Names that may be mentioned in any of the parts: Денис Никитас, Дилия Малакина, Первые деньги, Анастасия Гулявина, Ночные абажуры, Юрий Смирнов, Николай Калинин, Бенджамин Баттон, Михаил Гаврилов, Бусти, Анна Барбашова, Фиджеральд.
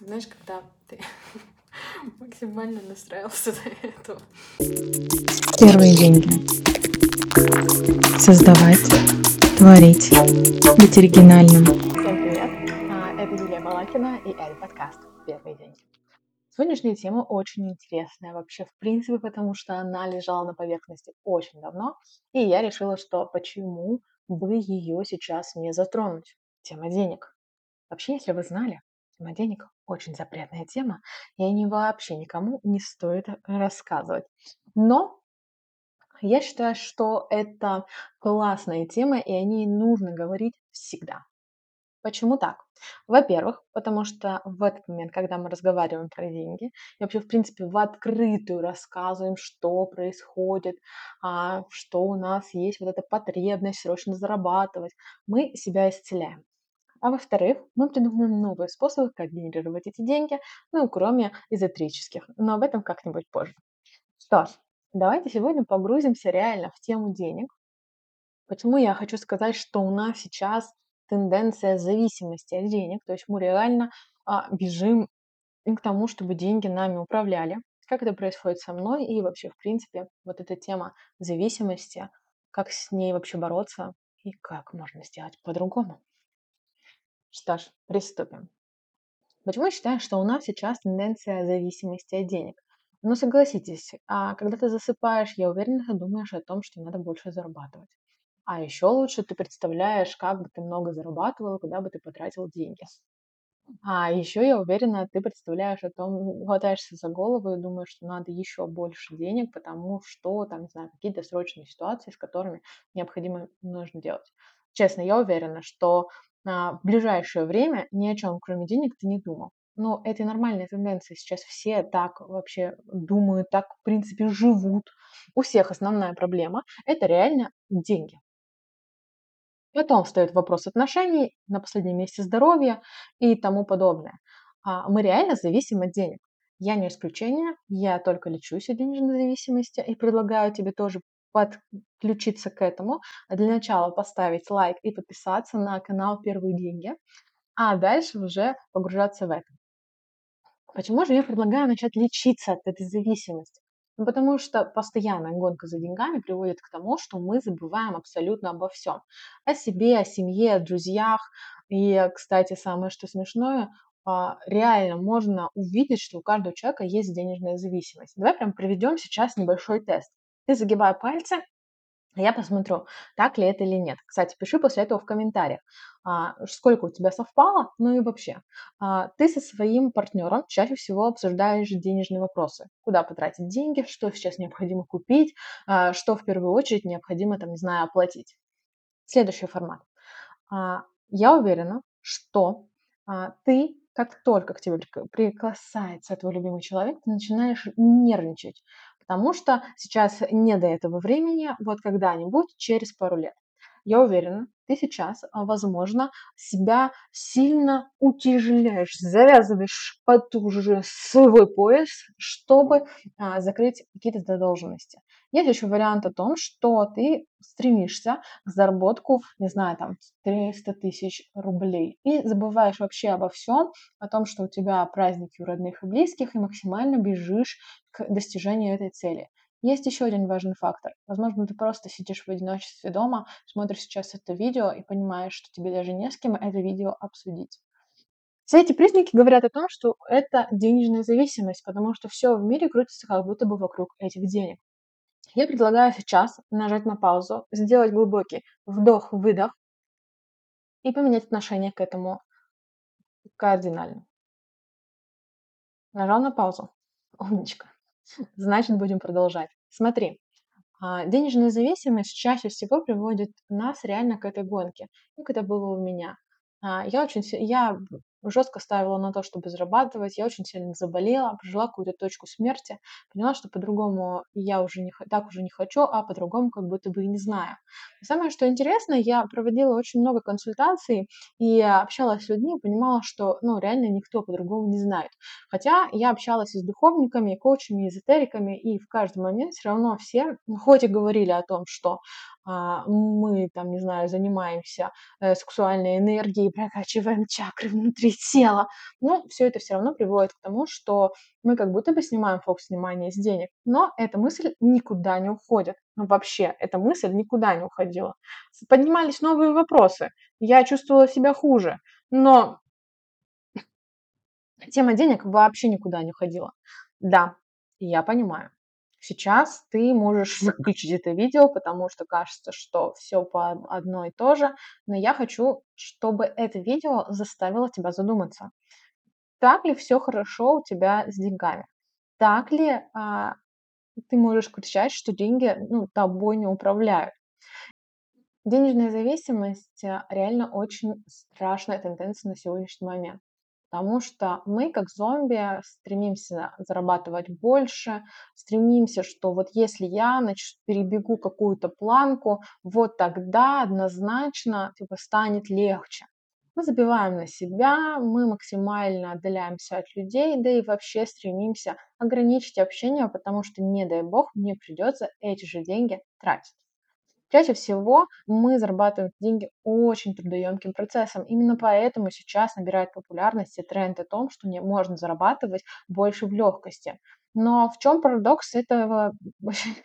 Знаешь, когда ты максимально настраивался за это. Первые деньги. Создавать, творить, быть оригинальным. Всем привет! Это Дилия Малакина и это подкаст «Первые деньги». Сегодняшняя тема очень интересная вообще, в принципе, потому что она лежала на поверхности очень давно, и я решила, что почему бы ее сейчас не затронуть. Тема денег. Вообще, если вы знали, тема денег очень запретная тема, и о ней вообще никому не стоит рассказывать. Но я считаю, что это классная тема, и о ней нужно говорить всегда. Почему так? Во-первых, потому что в этот момент, когда мы разговариваем про деньги, и вообще, в принципе, в открытую рассказываем, что происходит, что у нас есть вот эта потребность срочно зарабатывать, мы себя исцеляем. А во-вторых, мы придумываем новые способы, как генерировать эти деньги, кроме эзотерических. Но об этом как-нибудь позже. Что ж, давайте сегодня погрузимся реально в тему денег. Почему я хочу сказать, что у нас сейчас тенденция зависимости от денег, то есть мы реально бежим к тому, чтобы деньги нами управляли. Как это происходит со мной и вообще, в принципе, вот эта тема зависимости, как с ней вообще бороться и как можно сделать по-другому. Что ж, приступим. Почему я считаю, что у нас сейчас тенденция зависимости от денег? Ну, согласитесь, когда ты засыпаешь, я уверена, ты думаешь о том, что надо больше зарабатывать. А еще лучше ты представляешь, как бы ты много зарабатывал, куда бы ты потратил деньги. А еще, я уверена, ты представляешь о том, хватаешься за голову и думаешь, что надо еще больше денег, потому что, там, не знаю, какие-то срочные ситуации, с которыми нужно делать. Честно, я уверена, что в ближайшее время ни о чем, кроме денег, ты не думал. Но это нормальная тенденция. Сейчас все так вообще думают, так, в принципе, живут. У всех основная проблема – это реально деньги. Потом встает вопрос отношений, на последнем месте здоровья и тому подобное. Мы реально зависим от денег. Я не исключение, я только лечусь от денежной зависимости и предлагаю тебе тоже подключиться к этому. Для начала поставить лайк и подписаться на канал «Первые деньги», а дальше уже погружаться в это. Почему же я предлагаю начать лечиться от этой зависимости? Ну, потому что постоянная гонка за деньгами приводит к тому, что мы забываем абсолютно обо всем. О себе, о семье, о друзьях. И, кстати, самое что смешное, реально можно увидеть, что у каждого человека есть денежная зависимость. Давай прям проведем сейчас небольшой тест. Ты загибай пальцы, я посмотрю, так ли это или нет. Кстати, пиши после этого в комментариях, сколько у тебя совпало, ну и вообще. Ты со своим партнером чаще всего обсуждаешь денежные вопросы. Куда потратить деньги, что сейчас необходимо купить, что в первую очередь необходимо, там, не знаю, оплатить. Следующий формат. Я уверена, что ты, как только к тебе прикасается твой любимый человек, ты начинаешь нервничать. Потому что сейчас не до этого времени, вот когда-нибудь, через пару лет. Я уверена, ты сейчас, возможно, себя сильно утяжеляешь, завязываешь потуже свой пояс, чтобы закрыть какие-то задолженности. Есть еще вариант о том, что ты стремишься к заработку, не знаю, там, 300 тысяч рублей. И забываешь вообще обо всем, о том, что у тебя праздники у родных и близких, и максимально бежишь к достижению этой цели. Есть еще один важный фактор. Возможно, ты просто сидишь в одиночестве дома, смотришь сейчас это видео и понимаешь, что тебе даже не с кем это видео обсудить. Все эти признаки говорят о том, что это денежная зависимость, потому что все в мире крутится как будто бы вокруг этих денег. Я предлагаю сейчас нажать на паузу, сделать глубокий вдох-выдох и поменять отношение к этому кардинально. Нажал на паузу. Умничка. Значит, будем продолжать. Смотри, денежная зависимость чаще всего приводит нас реально к этой гонке. Как это было у меня. Я жестко ставила на то, чтобы зарабатывать. Я очень сильно заболела, прожила какую-то точку смерти. Поняла, что по-другому я уже не хочу, а по-другому как будто бы и не знаю. И самое, что интересно, я проводила очень много консультаций и общалась с людьми, понимала, что реально никто по-другому не знает. Хотя я общалась и с духовниками, и коучами, и эзотериками, и в каждый момент все равно все, хоть и говорили о том, что мы там, не знаю, занимаемся сексуальной энергией, прокачиваем чакры внутри тела, ну, все это все равно приводит к тому, что мы как будто бы снимаем фокус внимания с денег, но эта мысль никуда не уходит. Ну, вообще, эта мысль никуда не уходила. Поднимались новые вопросы, я чувствовала себя хуже, но тема денег вообще никуда не уходила. Да, я понимаю. Сейчас ты можешь выключить это видео, потому что кажется, что все по одно и то же, но я хочу, чтобы это видео заставило тебя задуматься. Так ли все хорошо у тебя с деньгами? Так ли ты можешь кричать, что деньги, ну, тобой не управляют? Денежная зависимость реально очень страшная тенденция на сегодняшний момент. Потому что мы, как зомби, стремимся зарабатывать больше, стремимся, что вот если я, значит, перебегу какую-то планку, вот тогда однозначно типа станет легче. Мы забиваем на себя, мы максимально отдаляемся от людей, да и вообще стремимся ограничить общение, потому что, не дай бог, мне придется эти же деньги тратить. Чаще всего мы зарабатываем деньги очень трудоемким процессом. Именно поэтому сейчас набирает популярность и тренд о том, что можно зарабатывать больше в легкости. Но в чем парадокс этого,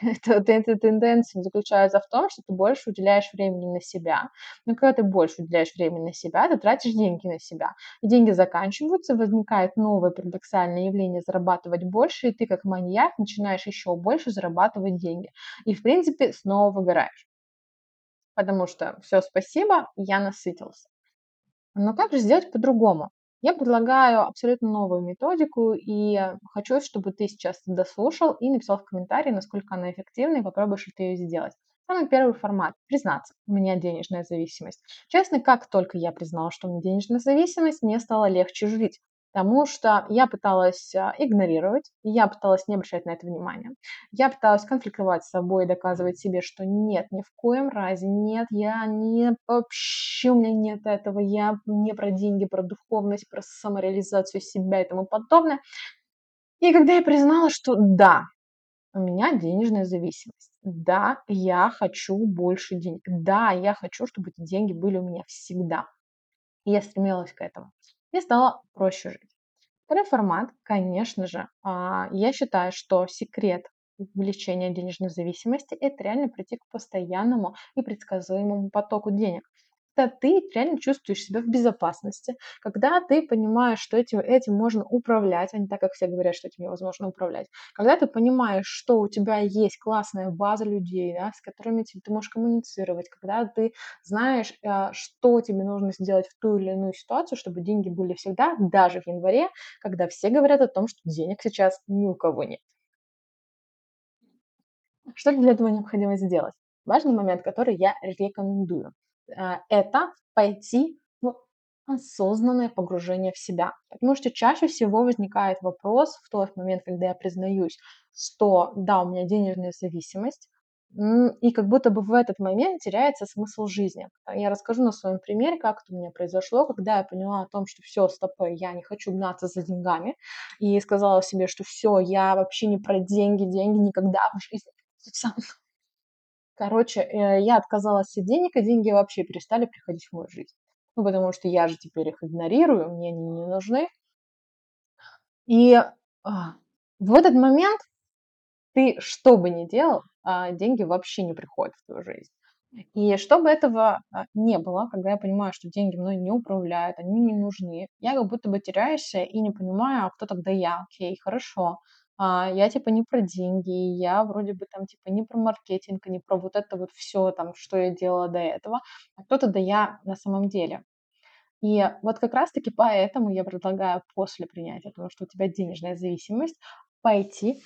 этой тенденции заключается в том, что ты больше уделяешь времени на себя. Но когда ты больше уделяешь времени на себя, ты тратишь деньги на себя. И деньги заканчиваются, возникает новое парадоксальное явление зарабатывать больше, и ты как маньяк начинаешь еще больше зарабатывать деньги. И в принципе снова выгораешь. Потому что все, спасибо, я насытился. Но как же сделать по-другому? Я предлагаю абсолютно новую методику, и хочу, чтобы ты сейчас дослушал и написал в комментарии, насколько она эффективна, и попробуешь ли ты ее сделать. Самый первый формат – признаться, у меня денежная зависимость. Честно, как только я признала, что у меня денежная зависимость, мне стало легче жить. Потому что я пыталась игнорировать, я пыталась не обращать на это внимания, я пыталась конфликтовать с собой, доказывать себе, что нет, ни в коем разе, нет, я не, вообще у меня нет этого, я не про деньги, про духовность, про самореализацию себя и тому подобное. И когда я признала, что да, у меня денежная зависимость, да, я хочу больше денег, да, я хочу, чтобы эти деньги были у меня всегда, и я стремилась к этому. Мне стало проще жить. Второй формат, конечно же, я считаю, что секрет увеличения денежной зависимости – это реально прийти к постоянному и предсказуемому потоку денег. Когда ты реально чувствуешь себя в безопасности, когда ты понимаешь, что этим можно управлять, а не так, как все говорят, что этим невозможно управлять, когда ты понимаешь, что у тебя есть классная база людей, да, с которыми ты можешь коммуницировать, когда ты знаешь, что тебе нужно сделать в ту или иную ситуацию, чтобы деньги были всегда, даже в январе, когда все говорят о том, что денег сейчас ни у кого нет. Что для этого необходимо сделать? Важный момент, который я рекомендую. Это пойти в осознанное погружение в себя. Потому что чаще всего возникает вопрос в тот момент, когда я признаюсь, что да, у меня денежная зависимость, и как будто бы в этот момент теряется смысл жизни. Я расскажу на своем примере, как это у меня произошло, когда я поняла о том, что все, стоп, я не хочу гнаться за деньгами, и сказала себе, что все, я вообще не про деньги, деньги никогда в жизни не будут. Короче, я отказалась от денег, и деньги вообще перестали приходить в мою жизнь. Ну, потому что я же теперь их игнорирую, мне они не нужны. И в этот момент ты что бы ни делал, деньги вообще не приходят в твою жизнь. И чтобы этого не было, когда я понимаю, что деньги мной не управляют, они не нужны, я как будто бы теряюсь и не понимаю, а кто тогда я? Окей, хорошо. Я типа не про деньги, я вроде бы там типа не про маркетинг, не про вот это вот все там, что я делала до этого, а кто-то да я на самом деле. И вот как раз-таки поэтому я предлагаю после принятия того, что у тебя денежная зависимость, пойти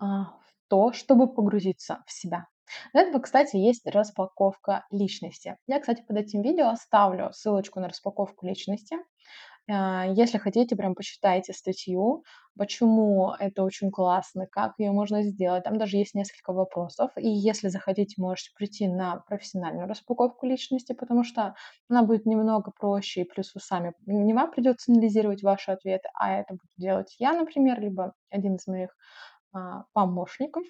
в то, чтобы погрузиться в себя. Для этого, кстати, есть распаковка личности. Я, кстати, под этим видео оставлю ссылочку на распаковку личности. Если хотите, прям почитайте статью, почему это очень классно, как ее можно сделать. Там даже есть несколько вопросов. И если захотите, можете прийти на профессиональную распаковку личности, потому что она будет немного проще, и плюс вы сами не вам придется анализировать ваши ответы, а это буду делать я, например, либо один из моих помощников.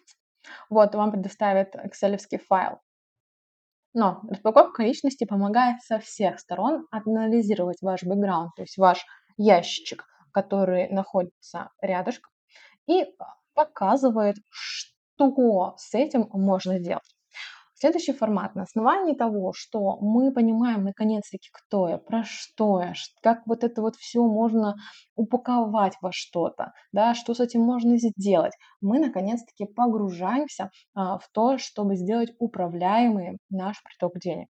Вот, вам предоставят экселевский файл. Но распаковка личности помогает со всех сторон анализировать ваш бэкграунд, то есть ваш ящичек, который находится рядышком, и показывает, что с этим можно делать. Следующий формат. На основании того, что мы понимаем наконец-таки, кто я, про что я, как вот это вот все можно упаковать во что-то, да, что с этим можно сделать, мы наконец-таки погружаемся в то, чтобы сделать управляемый наш приток денег.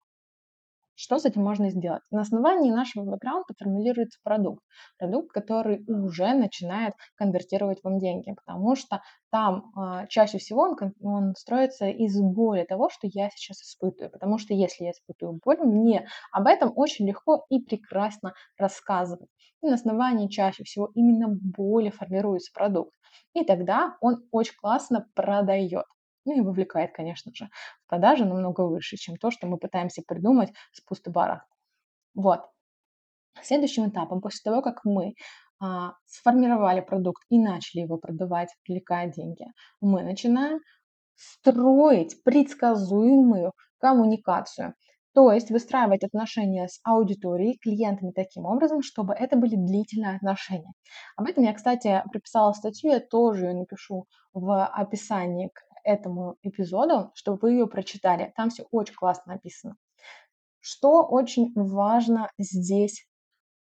Что с этим можно сделать? На основании нашего бэкграунда формулируется продукт. Продукт, который уже начинает конвертировать вам деньги, потому что там чаще всего он строится из боли того, что я сейчас испытываю. Потому что если я испытываю боль, мне об этом очень легко и прекрасно рассказывать. И на основании чаще всего именно боли формируется продукт. И тогда он очень классно продает. Ну и вовлекает, конечно же, продажи намного выше, чем то, что мы пытаемся придумать с пустых барах. Вот. Следующим этапом, после того, как мы сформировали продукт и начали его продавать, привлекая деньги, мы начинаем строить предсказуемую коммуникацию. То есть выстраивать отношения с аудиторией, клиентами таким образом, чтобы это были длительные отношения. Об этом я, кстати, приписала статью, я тоже ее напишу в описании к этому эпизоду, чтобы вы ее прочитали. Там все очень классно описано. Что очень важно здесь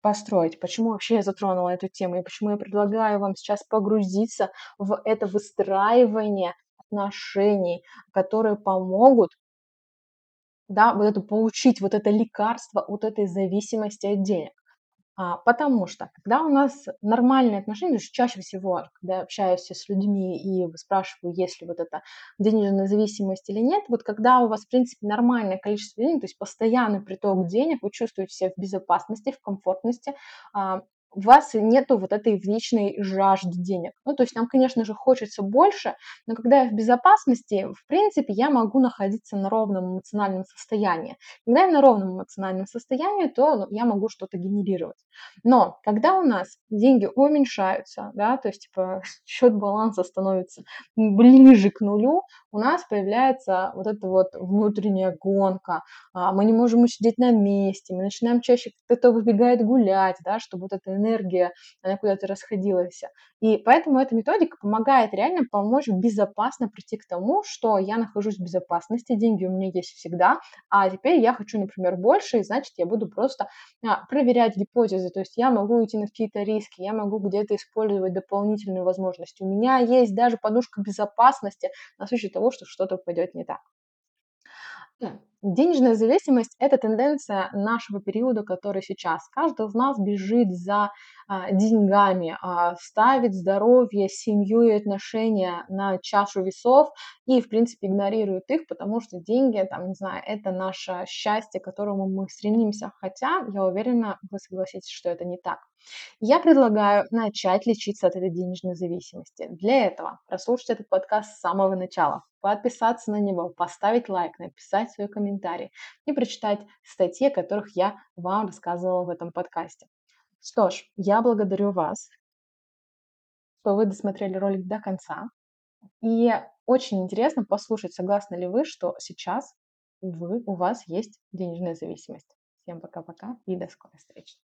построить? Почему вообще я затронула эту тему и почему я предлагаю вам сейчас погрузиться в это выстраивание отношений, которые помогут, да, вот это получить, вот это лекарство от этой зависимости от денег. Потому что, когда у нас нормальные отношения, чаще всего, когда я общаюсь с людьми и спрашиваю, есть ли вот эта денежная зависимость или нет, вот когда у вас, в принципе, нормальное количество денег, то есть постоянный приток денег, вы чувствуете себя в безопасности, в комфортности, у вас нету вот этой вечной жажды денег. Ну, то есть нам, конечно же, хочется больше, но когда я в безопасности, в принципе, я могу находиться на ровном эмоциональном состоянии. Когда я на ровном эмоциональном состоянии, то я могу что-то генерировать. Но когда у нас деньги уменьшаются, да, то есть типа счет баланса становится ближе к нулю, у нас появляется вот эта вот внутренняя гонка, мы не можем сидеть на месте, мы начинаем чаще, кто-то выбегает гулять, да, чтобы вот это энергия, она куда-то расходилась. И поэтому эта методика помогает реально помочь безопасно прийти к тому, что я нахожусь в безопасности, деньги у меня есть всегда, а теперь я хочу, например, больше, и значит, я буду просто проверять гипотезы, то есть я могу идти на какие-то риски, я могу где-то использовать дополнительную возможность. У меня есть даже подушка безопасности на случай того, что что-то пойдет не так. Денежная зависимость – это тенденция нашего периода, который сейчас. Каждый из нас бежит за деньгами, ставит здоровье, семью и отношения на чашу весов и, в принципе, игнорирует их, потому что деньги, там, не знаю, это наше счастье, к которому мы стремимся. Хотя, я уверена, вы согласитесь, что это не так. Я предлагаю начать лечиться от этой денежной зависимости. Для этого прослушать этот подкаст с самого начала, подписаться на него, поставить лайк, написать свой комментарий и прочитать статьи, о которых я вам рассказывала в этом подкасте. Что ж, я благодарю вас, что вы досмотрели ролик до конца. И очень интересно послушать, согласны ли вы, что сейчас у вас есть денежная зависимость. Всем пока-пока и до скорой встречи.